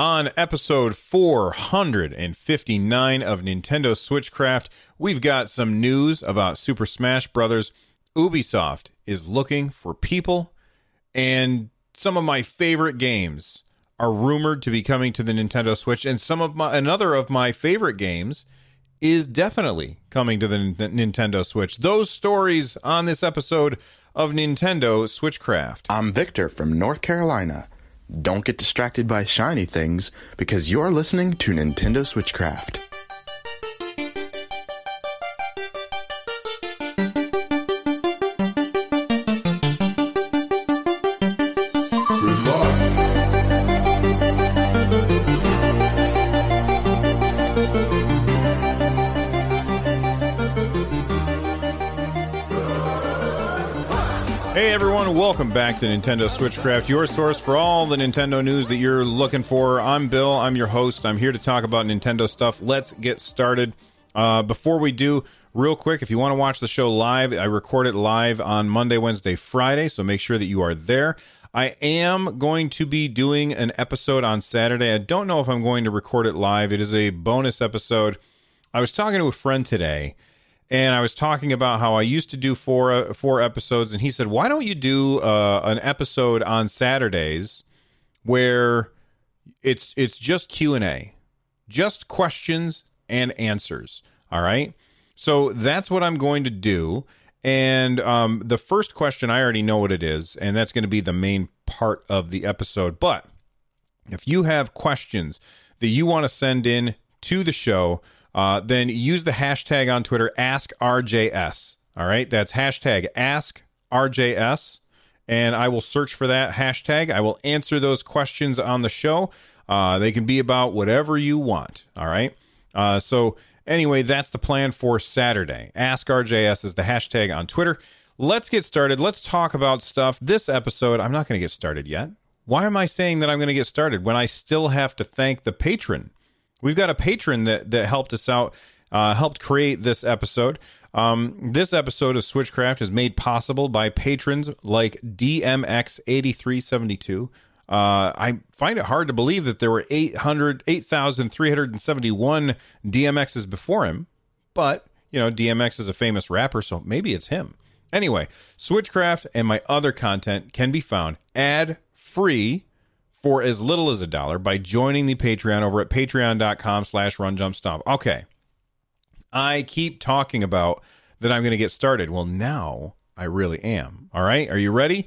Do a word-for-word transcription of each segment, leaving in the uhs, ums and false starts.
On episode four fifty-nine of Nintendo Switchcraft, we've got some news about Super Smash Brothers. Ubisoft is looking for people, and some of my favorite games are rumored to be coming to the Nintendo Switch, and some of my another of my favorite games is definitely coming to the N- Nintendo Switch. Those stories on this episode of Nintendo Switchcraft. I'm Victor from North Carolina. Don't get distracted by shiny things, because you're listening to Nintendo Switchcraft. Welcome back to Nintendo Switchcraft, your source for all the Nintendo news that you're looking for. I'm Bill. I'm your host. I'm here to talk about Nintendo stuff. Let's get started. Uh, before we do, real quick, if you want to watch the show live, I record it live on Monday, Wednesday, Friday, so make sure that you are there. I am going to be doing an episode on Saturday. I don't know if I'm going to record it live. It is a bonus episode. I was talking to a friend today, and I was talking about how I used to do four uh, four episodes, and he said, why don't you do uh, an episode on Saturdays where it's it's just Q and A, just questions and answers, all right? So that's what I'm going to do, and um, the first question, I already know what it is, and that's going to be the main part of the episode. But if you have questions that you want to send in to the show, Uh, then use the hashtag on Twitter, Ask R J S. All right? That's hashtag Ask R J S. And I will search for that hashtag. I will answer those questions on the show. Uh, they can be about whatever you want. All right? Uh, so anyway, that's the plan for Saturday. Ask R J S is the hashtag on Twitter. Let's get started. Let's talk about stuff. This episode, I'm not going to get started yet. Why am I saying that I'm going to get started when I still have to thank the patron? We've got a patron that, that helped us out, uh, helped create this episode. Um, this episode of Switchcraft is made possible by patrons like D M X eight three seven two. Uh, I find it hard to believe that there were eight thousand three hundred seventy-one D M Xs before him, but, you know, D M X is a famous rapper, so maybe it's him. Anyway, Switchcraft and my other content can be found ad-free for as little as a dollar by joining the Patreon over at patreon dot com slash run jump stomp. Okay. I keep talking about that I'm going to get started. Well, now I really am. All right. Are you ready?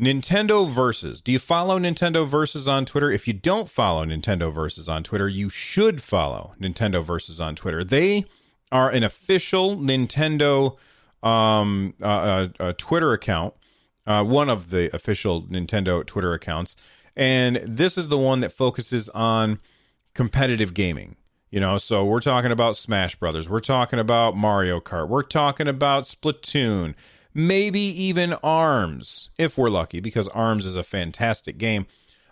Nintendo Versus. Do you follow Nintendo Versus on Twitter? If you don't follow Nintendo Versus on Twitter, you should follow Nintendo Versus on Twitter. They are an official Nintendo um, uh, uh, uh, Twitter account. Uh, one of the official Nintendo Twitter accounts. And this is the one that focuses on competitive gaming. You know, so we're talking about Smash Brothers. We're talking about Mario Kart. We're talking about Splatoon. Maybe even ARMS, if we're lucky, because ARMS is a fantastic game.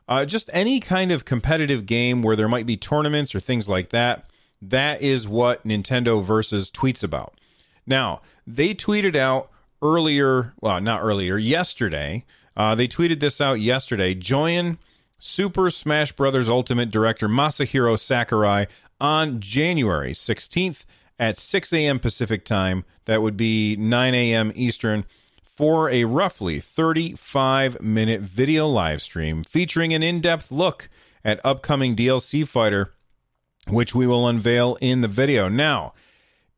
Uh, just any kind of competitive game where there might be tournaments or things like that. That is what Nintendo Versus tweets about. Now, they tweeted out earlier, well, not earlier, yesterday... Uh, they tweeted this out yesterday. Join Super Smash Brothers Ultimate director Masahiro Sakurai on January sixteenth at six a.m. Pacific time. That would be nine a.m. Eastern for a roughly thirty-five minute video live stream featuring an in-depth look at upcoming D L C fighter, which we will unveil in the video. Now,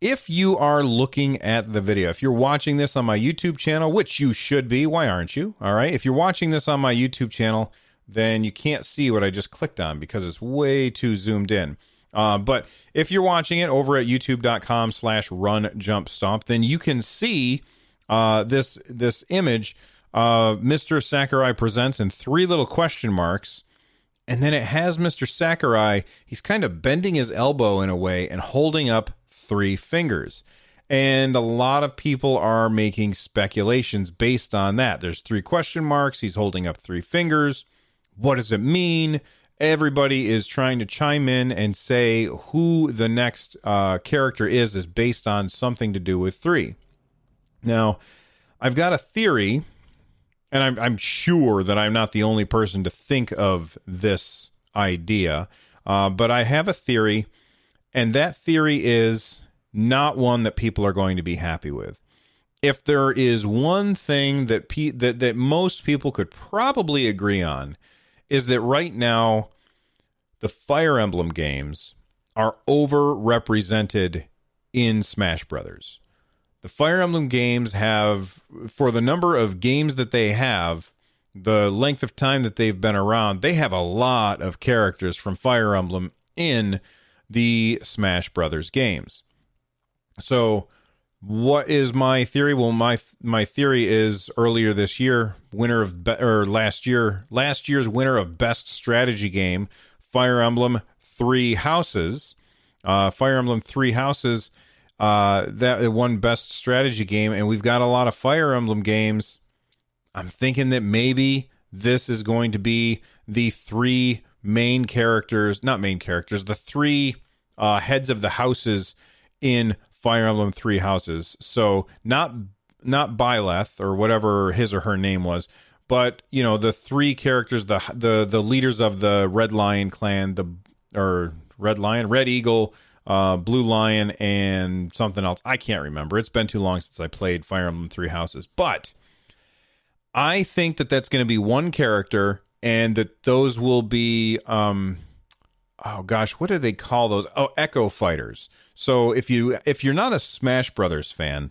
if you are looking at the video, if you're watching this on my YouTube channel, which you should be, why aren't you? All right. If you're watching this on my YouTube channel, then you can't see what I just clicked on because it's way too zoomed in. Uh, but if you're watching it over at youtube dot com slash run jump stomp, then you can see uh, this this image of Mister Sakurai presents and three little question marks. And then it has Mister Sakurai. He's kind of bending his elbow in a way and holding up three fingers, and a lot of people are making speculations based on that. There's three question marks, he's holding up three fingers, what does it mean? Everybody is trying to chime in and say who the next uh character is is based on something to do with three. Now, I've got a theory, and I'm, I'm sure that I'm not the only person to think of this idea. Uh, but I have a theory, and that theory is not one that people are going to be happy with. If there is one thing that pe- that that most people could probably agree on, is that right now the Fire Emblem games are overrepresented in Smash Brothers. The Fire Emblem games have, for the number of games that they have, the length of time that they've been around, they have a lot of characters from Fire Emblem in the Smash Brothers games. So what is my theory? Well, my my theory is earlier this year, winner of be- or last year, last year's winner of best strategy game, Fire Emblem Three Houses, uh, Fire Emblem Three Houses. Uh, that won best strategy game, and we've got a lot of Fire Emblem games. I'm thinking that maybe this is going to be the three main characters, not main characters, the three uh, heads of the houses in Fire Emblem Three Houses. So not not Byleth or whatever his or her name was, but you know the three characters, the the the leaders of the Red Lion clan, the or Red Lion, Red Eagle. Uh, Blue Lion, and something else. I can't remember. It's been too long since I played Fire Emblem Three Houses. But I think that that's going to be one character, and that those will be, um, oh gosh, what do they call those? Oh, Echo Fighters. So if you if you're not a Smash Brothers fan,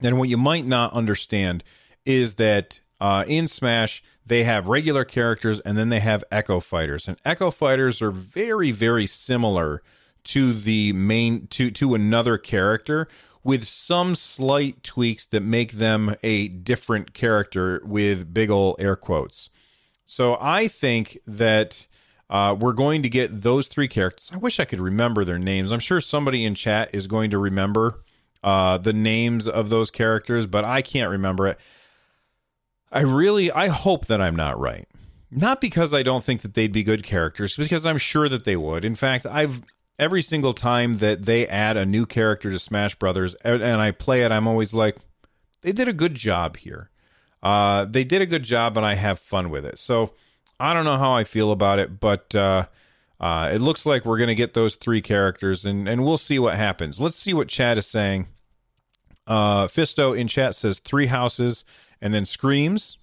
then what you might not understand is that uh, in Smash they have regular characters, and then they have Echo Fighters, and Echo Fighters are very, very similar to the main to to another character, with some slight tweaks that make them a different character with big ol' air quotes. So I think that uh, we're going to get those three characters. I wish I could remember their names. I'm sure somebody in chat is going to remember uh, the names of those characters, but I can't remember it. I really, I hope that I'm not right. Not because I don't think that they'd be good characters, because I'm sure that they would. In fact, I've Every single time that they add a new character to Smash Brothers and I play it, I'm always like, they did a good job here. Uh, they did a good job, and I have fun with it. So I don't know how I feel about it, but uh, uh, it looks like we're going to get those three characters, and, and we'll see what happens. Let's see what chat is saying. Uh, Fisto in chat says Three Houses and then screams.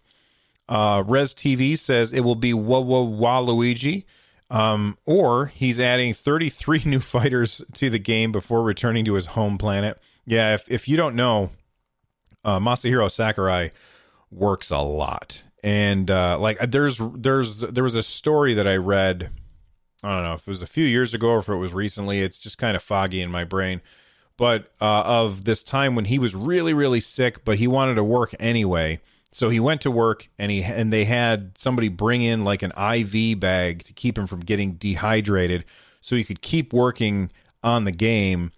Uh, Res T V says it will be Wa Wa Wa Luigi. Um, or he's adding thirty-three new fighters to the game before returning to his home planet. Yeah, if if you don't know, uh, Masahiro Sakurai works a lot, and uh, like there's there's there was a story that I read. I don't know if it was a few years ago or if it was recently. It's just kind of foggy in my brain, but uh, of this time when he was really really sick, but he wanted to work anyway. So he went to work, and he and they had somebody bring in like an I V bag to keep him from getting dehydrated so he could keep working on the game.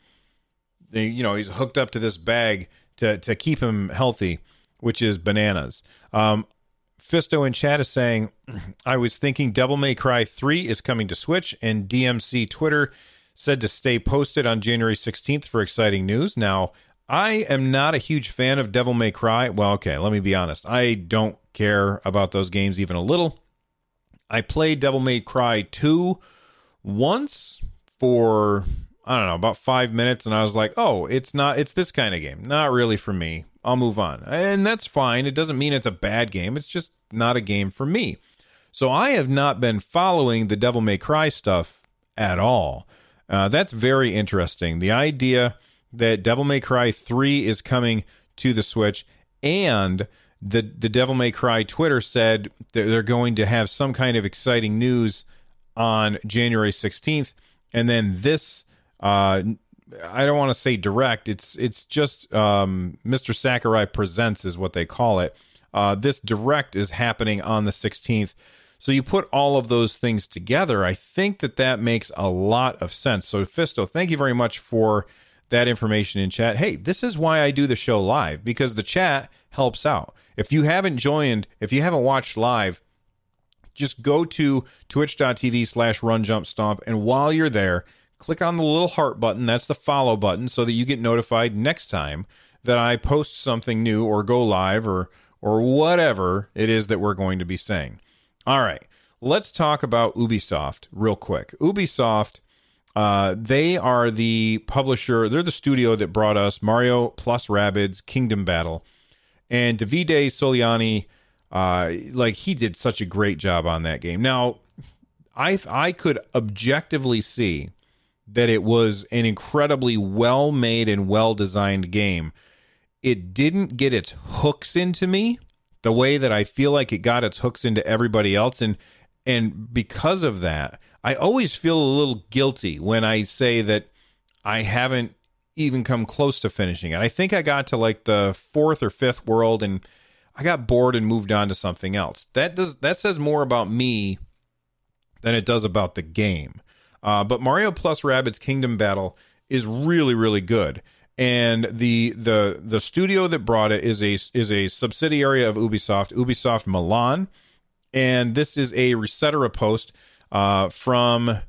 You know, he's hooked up to this bag to, to keep him healthy, which is bananas. Um, Fisto in chat is saying, I was thinking Devil May Cry three is coming to Switch, and D M C Twitter said to stay posted on January sixteenth for exciting news. Now, I am not a huge fan of Devil May Cry. Well, okay, let me be honest. I don't care about those games even a little. I played Devil May Cry two once for, I don't know, about five minutes, and I was like, oh, it's not, it's this kind of game. Not really for me. I'll move on. And that's fine. It doesn't mean it's a bad game. It's just not a game for me. So I have not been following the Devil May Cry stuff at all. Uh, that's very interesting. The idea that Devil May Cry three is coming to the Switch, and the the Devil May Cry Twitter said that they're going to have some kind of exciting news on January sixteenth, and then this, uh, I don't want to say direct, it's it's just um, Mister Sakurai Presents is what they call it. Uh, this direct is happening on the sixteenth. So you put all of those things together, I think that that makes a lot of sense. So Fisto, thank you very much for that information in chat. Hey, this is why I do the show live, because the chat helps out. If you haven't joined, if you haven't watched live, just go to twitch dot t v slash run jump stomp, and while you're there, click on the little heart button. That's the follow button, so that you get notified next time that I post something new or go live or or whatever it is that we're going to be saying. All right, let's talk about Ubisoft real quick. Ubisoft, uh, they are the publisher. They're the studio that brought us Mario plus Rabbids Kingdom Battle. And Davide Soliani, uh, like, he did such a great job on that game. Now, I I could objectively see that it was an incredibly well-made and well-designed game. It didn't get its hooks into me the way that I feel like it got its hooks into everybody else. And and because of that, I always feel a little guilty when I say that I haven't even come close to finishing it. I think I got to like the fourth or fifth world and I got bored and moved on to something else. That does that says more about me than it does about the game. Uh, but Mario plus Rabbids Kingdom Battle is really, really good. And the the the studio that brought it is a is a subsidiary of Ubisoft, Ubisoft Milan, and this is a Resetera post uh, from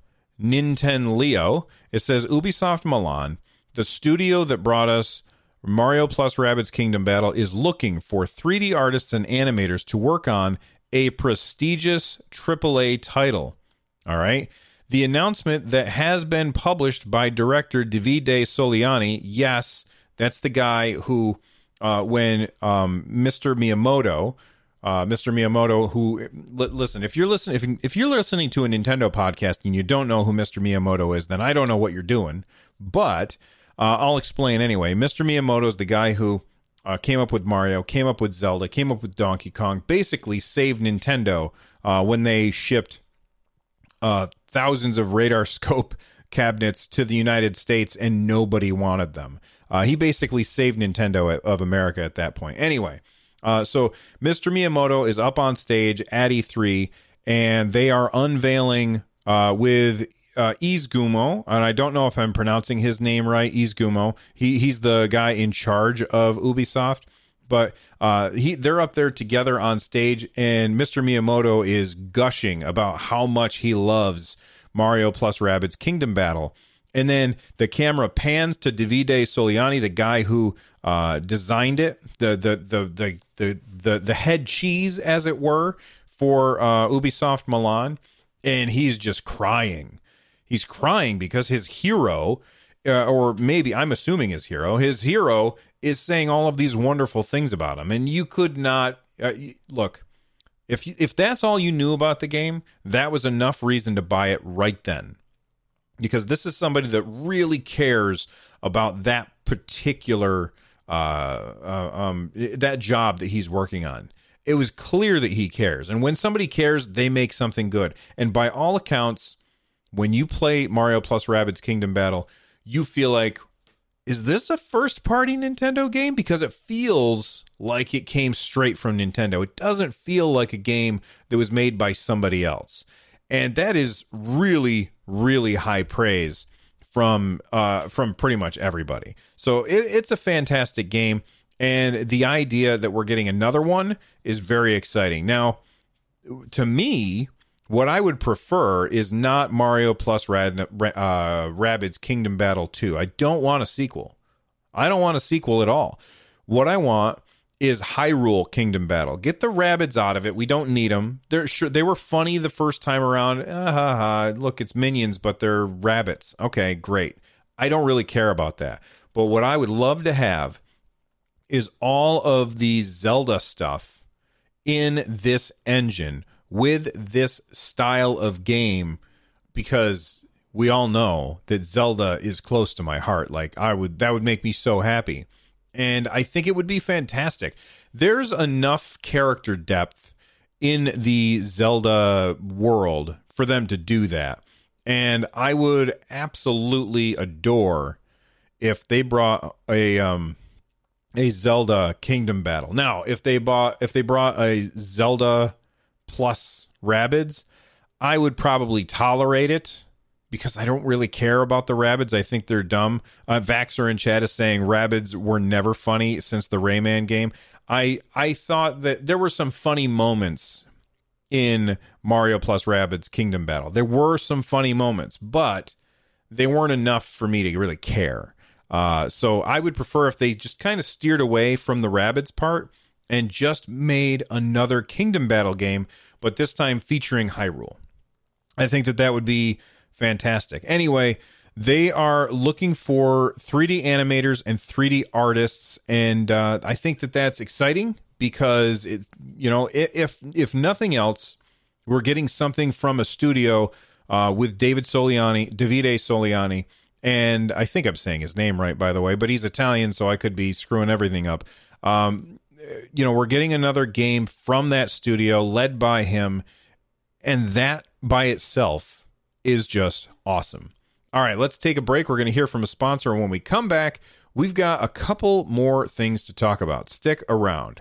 Nintendo. It says Ubisoft Milan, the studio that brought us Mario plus Rabbids Kingdom Battle, is looking for three D artists and animators to work on a prestigious triple A title. All right. The announcement that has been published by director Davide Soliani, yes, that's the guy who, uh, when um, Mister Miyamoto, uh, Mister Miyamoto, who l- listen, if you're listening, if, if you're listening to a Nintendo podcast and you don't know who Mister Miyamoto is, then I don't know what you're doing. But uh, I'll explain anyway. Mister Miyamoto is the guy who uh, came up with Mario, came up with Zelda, came up with Donkey Kong, basically saved Nintendo uh, when they shipped. Uh, thousands of radar scope cabinets to the United States and nobody wanted them. Uh, he basically saved Nintendo of America at that point. Anyway, uh, so Mister Miyamoto is up on stage at E three and they are unveiling uh, with uh, Izgumo, and I don't know if I'm pronouncing his name right, Izgumo. He, he's the guy in charge of Ubisoft, but uh, he they're up there together on stage, and Mister Miyamoto is gushing about how much he loves Mario plus Rabbids Kingdom Battle. And then the camera pans to Davide Soliani, the guy who uh, designed it, the the the the the the, the head cheese, as it were, for uh, Ubisoft Milan, and he's just crying. He's crying because his hero, uh, or maybe I'm assuming his hero, his hero. is saying all of these wonderful things about him. And you could not... Uh, look, if you, if that's all you knew about the game, that was enough reason to buy it right then. Because this is somebody that really cares about that particular... Uh, uh, um, that job that he's working on. It was clear that he cares. And when somebody cares, they make something good. And by all accounts, when you play Mario plus Rabbids Kingdom Battle, you feel like, is this a first-party Nintendo game? Because it feels like it came straight from Nintendo. It doesn't feel like a game that was made by somebody else. And that is really, really high praise from uh, from pretty much everybody. So it, it's a fantastic game. And the idea that we're getting another one is very exciting. Now, to me, what I would prefer is not Mario plus Rad, uh, Rabbids Kingdom Battle two. I don't want a sequel. I don't want a sequel at all. What I want is Hyrule Kingdom Battle. Get the Rabbids out of it. We don't need them. They're sure they were funny the first time around. Ah, ha, ha. Look, it's minions, but they're rabbits. Okay, great. I don't really care about that. But what I would love to have is all of the Zelda stuff in this engine with this style of game, because we all know that Zelda is close to my heart. Like, I would, that would make me so happy. And I think it would be fantastic. There's enough character depth in the Zelda world for them to do that. And I would absolutely adore if they brought a, um, a Zelda Kingdom Battle. Now, if they bought, if they brought a Zelda plus Rabbids, I would probably tolerate it because I don't really care about the Rabbids. I think they're dumb. Uh, Vaxxer in chat is saying Rabbids were never funny since the Rayman game. I I thought that there were some funny moments in Mario plus Rabbids Kingdom Battle. There were some funny moments, but they weren't enough for me to really care. Uh, so I would prefer if they just kind of steered away from the Rabbids part and just made another Kingdom Battle game but this time featuring Hyrule. I think that that would be fantastic. Anyway, they are looking for three D animators and three D artists, and uh, I think that that's exciting because, it, you know, if if nothing else, we're getting something from a studio uh, with David Soliani, Davide Soliani, and I think I'm saying his name right, by the way, but he's Italian, so I could be screwing everything up. Um, you know, we're getting another game from that studio led by him, and that by itself is just awesome. All right, let's take a break. We're going to hear from a sponsor, and when we come back, we've got a couple more things to talk about. Stick around.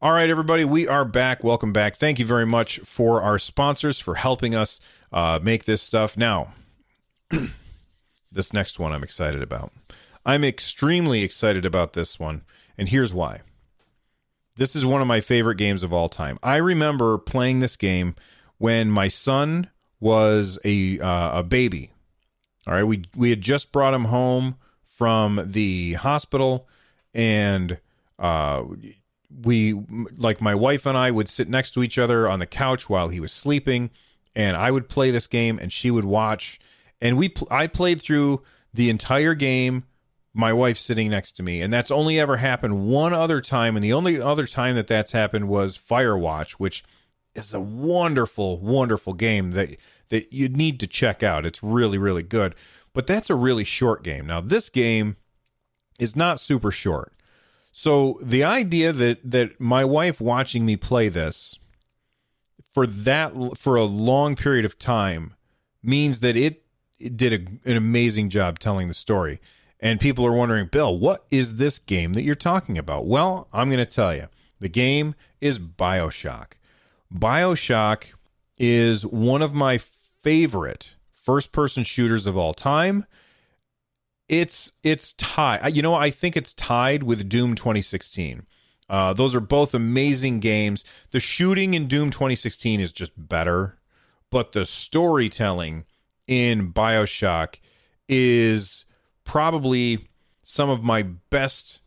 All right, everybody, we are back. Welcome back. Thank you very much for our sponsors for helping us uh, make this stuff. Now, this next one I'm excited about. I'm extremely excited about this one, and here's why. This is one of my favorite games of all time. I remember playing this game when my son was a uh, a baby. All right, we we had just brought him home from the hospital, and uh. We, like my wife and I, would sit next to each other on the couch while he was sleeping, and I would play this game, and she would watch. And we, pl- I played through the entire game, my wife sitting next to me, and that's only ever happened one other time. And the only other time that that's happened was Firewatch, which is a wonderful, wonderful game that that you need to check out. It's really, really good, but that's a really short game. Now, this game is not super short. So the idea that, that my wife watching me play this for that for a long period of time means that it, it did a, an amazing job telling the story. And people are wondering, Bill, what is this game that you're talking about? Well, I'm going to tell you. The game is BioShock. BioShock is one of my favorite first-person shooters of all time. It's it's tied. You know, I think it's tied with Doom twenty sixteen. Uh, those are both amazing games. The shooting in Doom twenty sixteen is just better, but the storytelling in BioShock is probably some of my best,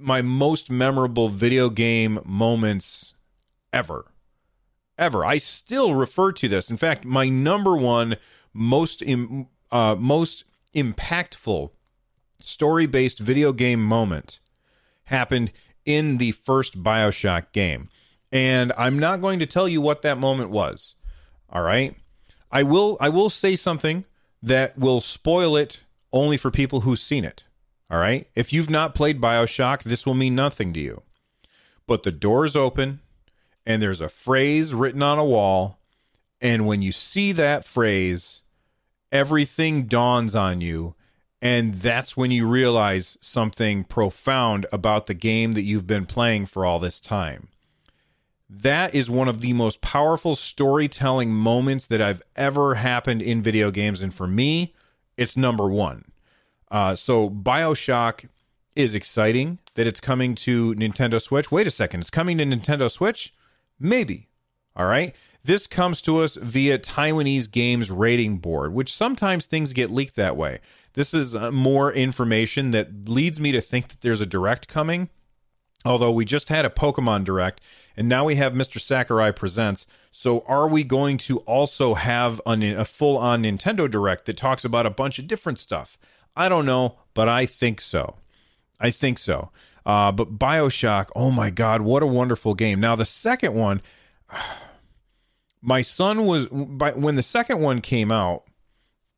my most memorable video game moments ever. Ever. I still refer to this. In fact, my number one most im- uh, most impactful story-based video game moment happened in the first BioShock game. And I'm not going to tell you what that moment was. All right. I will, I will say something that will spoil it only for people who've seen it. All right. If you've not played BioShock, this will mean nothing to you, but the doors open and there's a phrase written on a wall. And when you see that phrase, everything dawns on you, and that's when you realize something profound about the game that you've been playing for all this time. That is one of the most powerful storytelling moments that I've ever happened in video games, and for me, it's number one. Uh, so BioShock is exciting that it's coming to Nintendo Switch. Wait a second, it's coming to Nintendo Switch? Maybe. All right. This comes to us via Taiwanese Games Rating Board, which sometimes things get leaked that way. This is uh, more information that leads me to think that there's a Direct coming, although we just had a Pokemon Direct, and now we have Mister Sakurai Presents. So are we going to also have an, a full-on Nintendo Direct that talks about a bunch of different stuff? I don't know, but I think so. I think so. Uh, but BioShock, oh my God, what a wonderful game. Now, the second one, my son was, when the second one came out,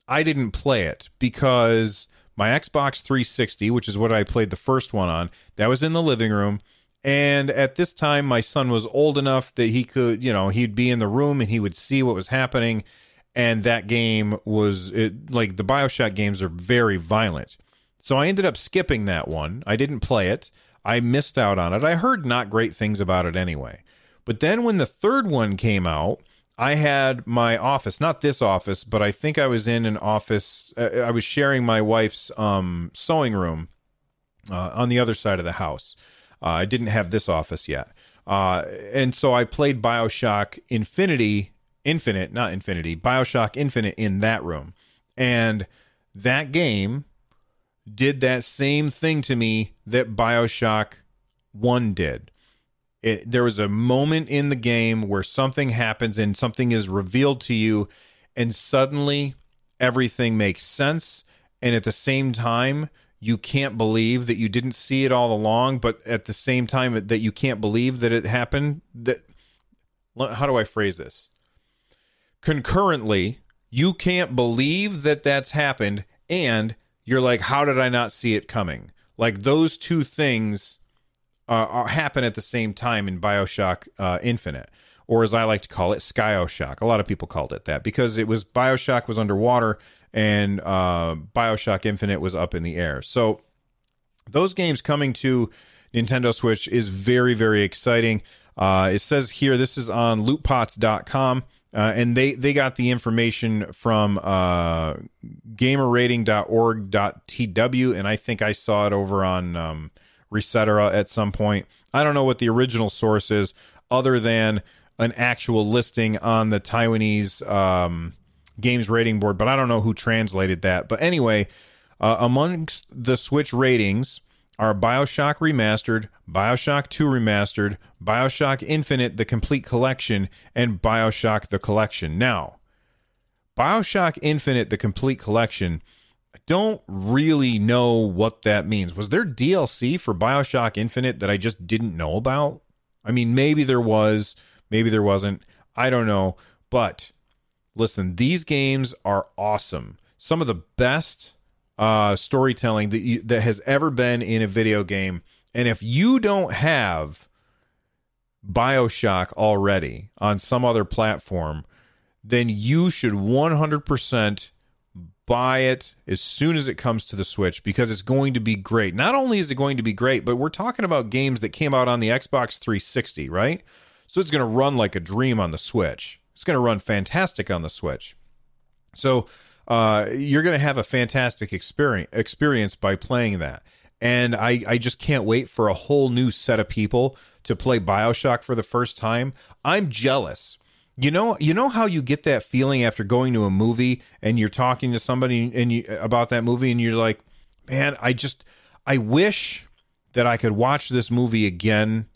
I didn't play it because my Xbox three sixty, which is what I played the first one on, that was in the living room. And at this time, my son was old enough that he could, you know, he'd be in the room and he would see what was happening. And that game was, it, like, the BioShock games are very violent. So I ended up skipping that one. I didn't play it. I missed out on it. I heard not great things about it anyway. But then when the third one came out, I had my office, not this office, but I think I was in an office. Uh, I was sharing my wife's um, sewing room uh, on the other side of the house. Uh, I didn't have this office yet. Uh, and so I played BioShock Infinity, Infinite, not Infinity, BioShock Infinite in that room. And that game did that same thing to me that BioShock one did. It, there was a moment in the game where something happens and something is revealed to you, and suddenly everything makes sense. And at the same time, you can't believe that you didn't see it all along, but at the same time that you can't believe that it happened. That, how do I phrase this? Concurrently, you can't believe that that's happened, and you're like, how did I not see it coming? Like, those two things uh, are, happen at the same time in BioShock uh, Infinite, or as I like to call it, SkyOshock. A lot of people called it that because it was BioShock was underwater, and uh, BioShock Infinite was up in the air. So those games coming to Nintendo Switch is very, very exciting. Uh, it says here, this is on loot pots dot com, uh, and they, they got the information from uh, gamer rating dot org dot t w, and I think I saw it over on um, Resetera at some point. I don't know what the original source is other than an actual listing on the Taiwanese um Games Rating Board, but I don't know who translated that. But anyway, uh, amongst the Switch ratings are BioShock Remastered, BioShock two Remastered, BioShock Infinite The Complete Collection, and BioShock The Collection. Now, BioShock Infinite The Complete Collection, I don't really know what that means. Was there D L C for BioShock Infinite that I just didn't know about? I mean, maybe there was, maybe there wasn't. I don't know, but listen, these games are awesome. Some of the best uh, storytelling that you, that has ever been in a video game. And if you don't have BioShock already on some other platform, then you should one hundred percent buy it as soon as it comes to the Switch, because it's going to be great. Not only is it going to be great, but we're talking about games that came out on the Xbox three sixty, right? So it's going to run like a dream on the Switch. It's going to run fantastic on the Switch. So uh, you're going to have a fantastic experience, experience by playing that. And I, I just can't wait for a whole new set of people to play BioShock for the first time. I'm jealous. You know, you know how you get that feeling after going to a movie and you're talking to somebody and you, about that movie, and you're like, man, I just, I wish that I could watch this movie again,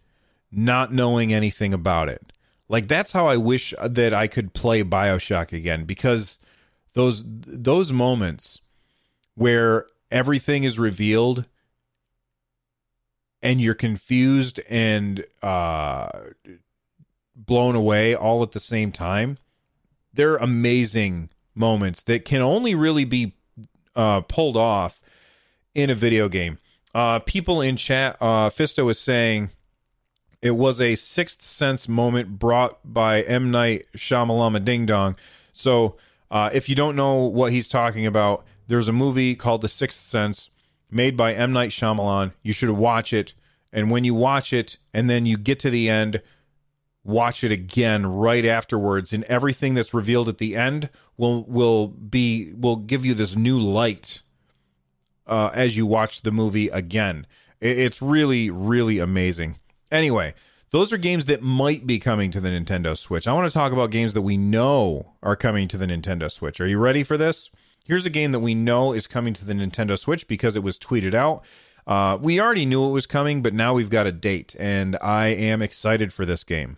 not knowing anything about it. Like, that's how I wish that I could play BioShock again, because those those moments where everything is revealed and you're confused and uh, blown away all at the same time, they're amazing moments that can only really be uh, pulled off in a video game. Uh, people in chat, uh, Fisto is saying, it was a Sixth Sense moment brought by M. Night Shyamalan Ding Dong. So uh, if you don't know what he's talking about, there's a movie called The Sixth Sense made by M. Night Shyamalan. You should watch it. And when you watch it and then you get to the end, watch it again right afterwards. And everything that's revealed at the end will will be will give you this new light uh, as you watch the movie again. It's really, really amazing. Anyway, those are games that might be coming to the Nintendo Switch. I want to talk about games that we know are coming to the Nintendo Switch. Are you ready for this? Here's a game that we know is coming to the Nintendo Switch because it was tweeted out. Uh, we already knew it was coming, but now we've got a date, and I am excited for this game.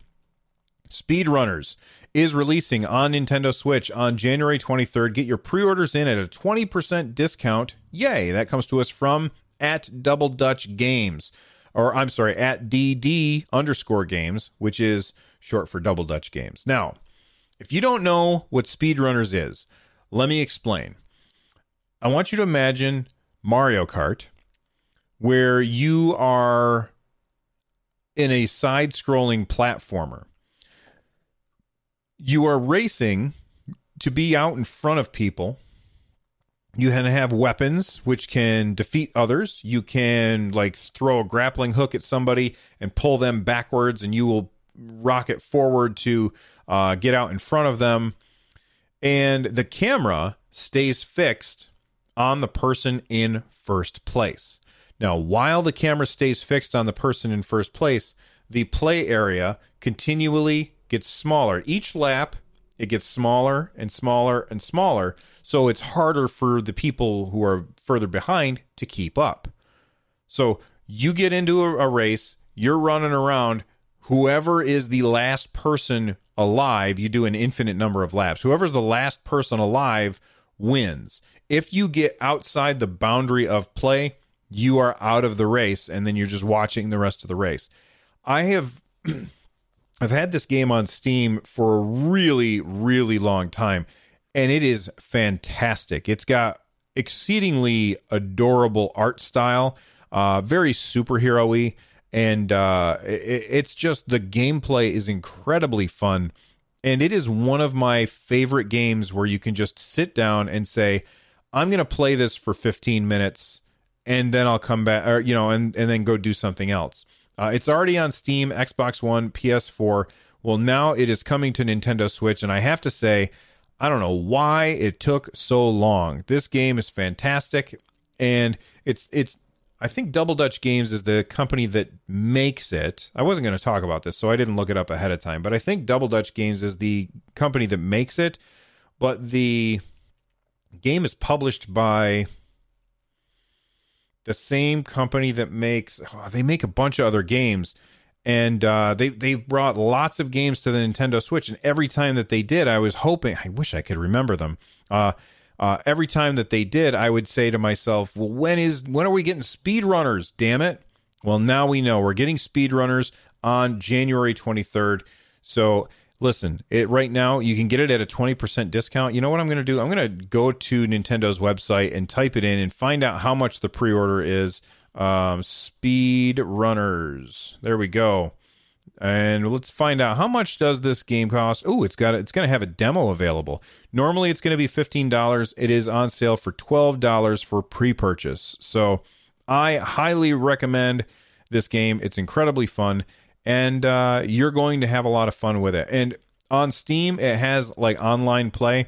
Speedrunners is releasing on Nintendo Switch on January twenty-third. Get your pre-orders in at a twenty percent discount. Yay! That comes to us from at Double Dutch Games. or I'm sorry, at D D underscore games, which is short for Double Dutch Games. Now, if you don't know what Speedrunners is, let me explain. I want you to imagine Mario Kart, where you are in a side-scrolling platformer. You are racing to be out in front of people. You can have weapons which can defeat others. You can like throw a grappling hook at somebody and pull them backwards, and you will rocket forward to uh, get out in front of them. And the camera stays fixed on the person in first place. Now, while the camera stays fixed on the person in first place, the play area continually gets smaller. Each lap, it gets smaller and smaller and smaller, so it's harder for the people who are further behind to keep up. So you get into a, a race, you're running around, whoever is the last person alive, you do an infinite number of laps. Whoever's the last person alive wins. If you get outside the boundary of play, you are out of the race, and then you're just watching the rest of the race. I have... I've had this game on Steam for a really, really long time, and it is fantastic. It's got exceedingly adorable art style, uh, very superhero-y, and uh, it, it's just the gameplay is incredibly fun, and it is one of my favorite games where you can just sit down and say, I'm going to play this for fifteen minutes, and then I'll come back, or you know, and, and then go do something else. Uh, it's already on Steam, Xbox One, P S four. Well, now it is coming to Nintendo Switch, and I have to say, I don't know why it took so long. This game is fantastic, and it's it's. I think Double Dutch Games is the company that makes it. I wasn't going to talk about this, so I didn't look it up ahead of time, but I think Double Dutch Games is the company that makes it, but the game is published by... the same company that makes, oh, they make a bunch of other games, and uh, they they brought lots of games to the Nintendo Switch. And every time that they did, I was hoping, I wish I could remember them. Uh, uh, every time that they did, I would say to myself, "Well, when is when are we getting Speedrunners? Damn it!" Well, now we know we're getting Speedrunners on January twenty-third. So listen, it right now you can get it at a twenty percent discount. You know what I'm going to do? I'm going to go to Nintendo's website and type it in and find out how much the pre-order is. Um, Speedrunners. There we go. And let's find out how much does this game cost. Oh, it's got it's going to have a demo available. Normally it's going to be fifteen dollars. It is on sale for twelve dollars for pre-purchase. So I highly recommend this game. It's incredibly fun. And uh, you're going to have a lot of fun with it. And on Steam, it has like online play.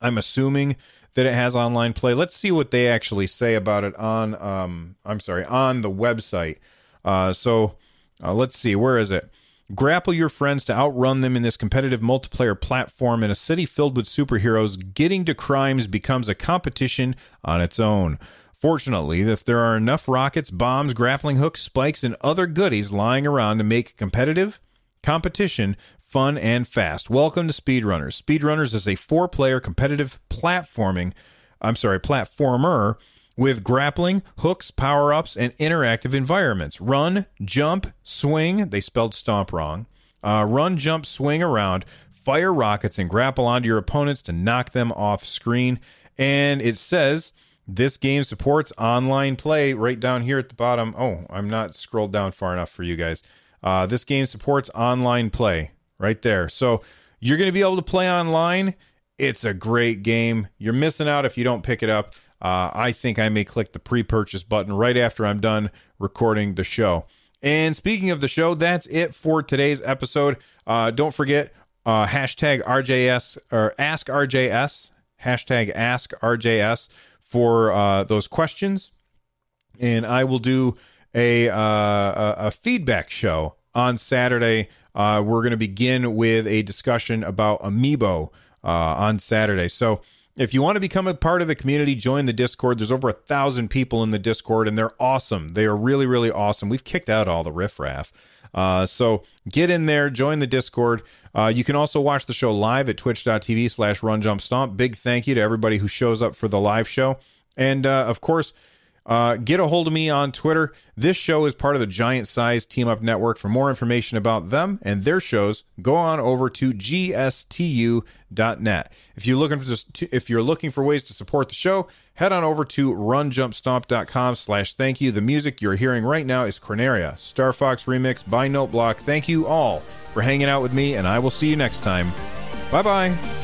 I'm assuming that it has online play. Let's see what they actually say about it on, um, I'm sorry, on the website. Uh, so uh, let's see, where is it? Grapple your friends to outrun them in this competitive multiplayer platform in a city filled with superheroes. Getting to crimes becomes a competition on its own. Fortunately, if there are enough rockets, bombs, grappling hooks, spikes, and other goodies lying around to make competitive competition fun and fast. Welcome to Speedrunners. Speedrunners is a four-player competitive platforming, I'm sorry, platformer with grappling, hooks, power-ups, and interactive environments. Run, jump, swing. They spelled stomp wrong. Uh, run, jump, swing around. Fire rockets and grapple onto your opponents to knock them off screen. And it says... this game supports online play right down here at the bottom. Oh, I'm not scrolled down far enough for you guys. Uh, this game supports online play right there. So you're going to be able to play online. It's a great game. You're missing out if you don't pick it up. Uh, I think I may click the pre-purchase button right after I'm done recording the show. And speaking of the show, that's it for today's episode. Uh, don't forget, uh, hashtag R J S or ask R J S, hashtag ask R J S. For uh, those questions, and I will do a uh, a, a feedback show on Saturday. Uh, we're going to begin with a discussion about Amiibo uh, on Saturday. So if you want to become a part of the community, join the Discord. There's over a thousand people in the Discord, and they're awesome. They are really, really awesome. We've kicked out all the riffraff. Uh, so get in there, join the Discord. Uh, you can also watch the show live at twitch.tv slash runjumpstomp. Big thank you to everybody who shows up for the live show. And, uh, of course, Uh, get a hold of me on Twitter. This show is part of the Giant Size Team Up Network. For more information about them and their shows, go on over to G S T U dot net. If you're looking for this, if you're looking for ways to support the show, head on over to run jump stomp dot com slash thank you. The music you're hearing right now is Corneria, Star Fox Remix by Noteblock. Thank you all for hanging out with me, and I will see you next time. Bye bye.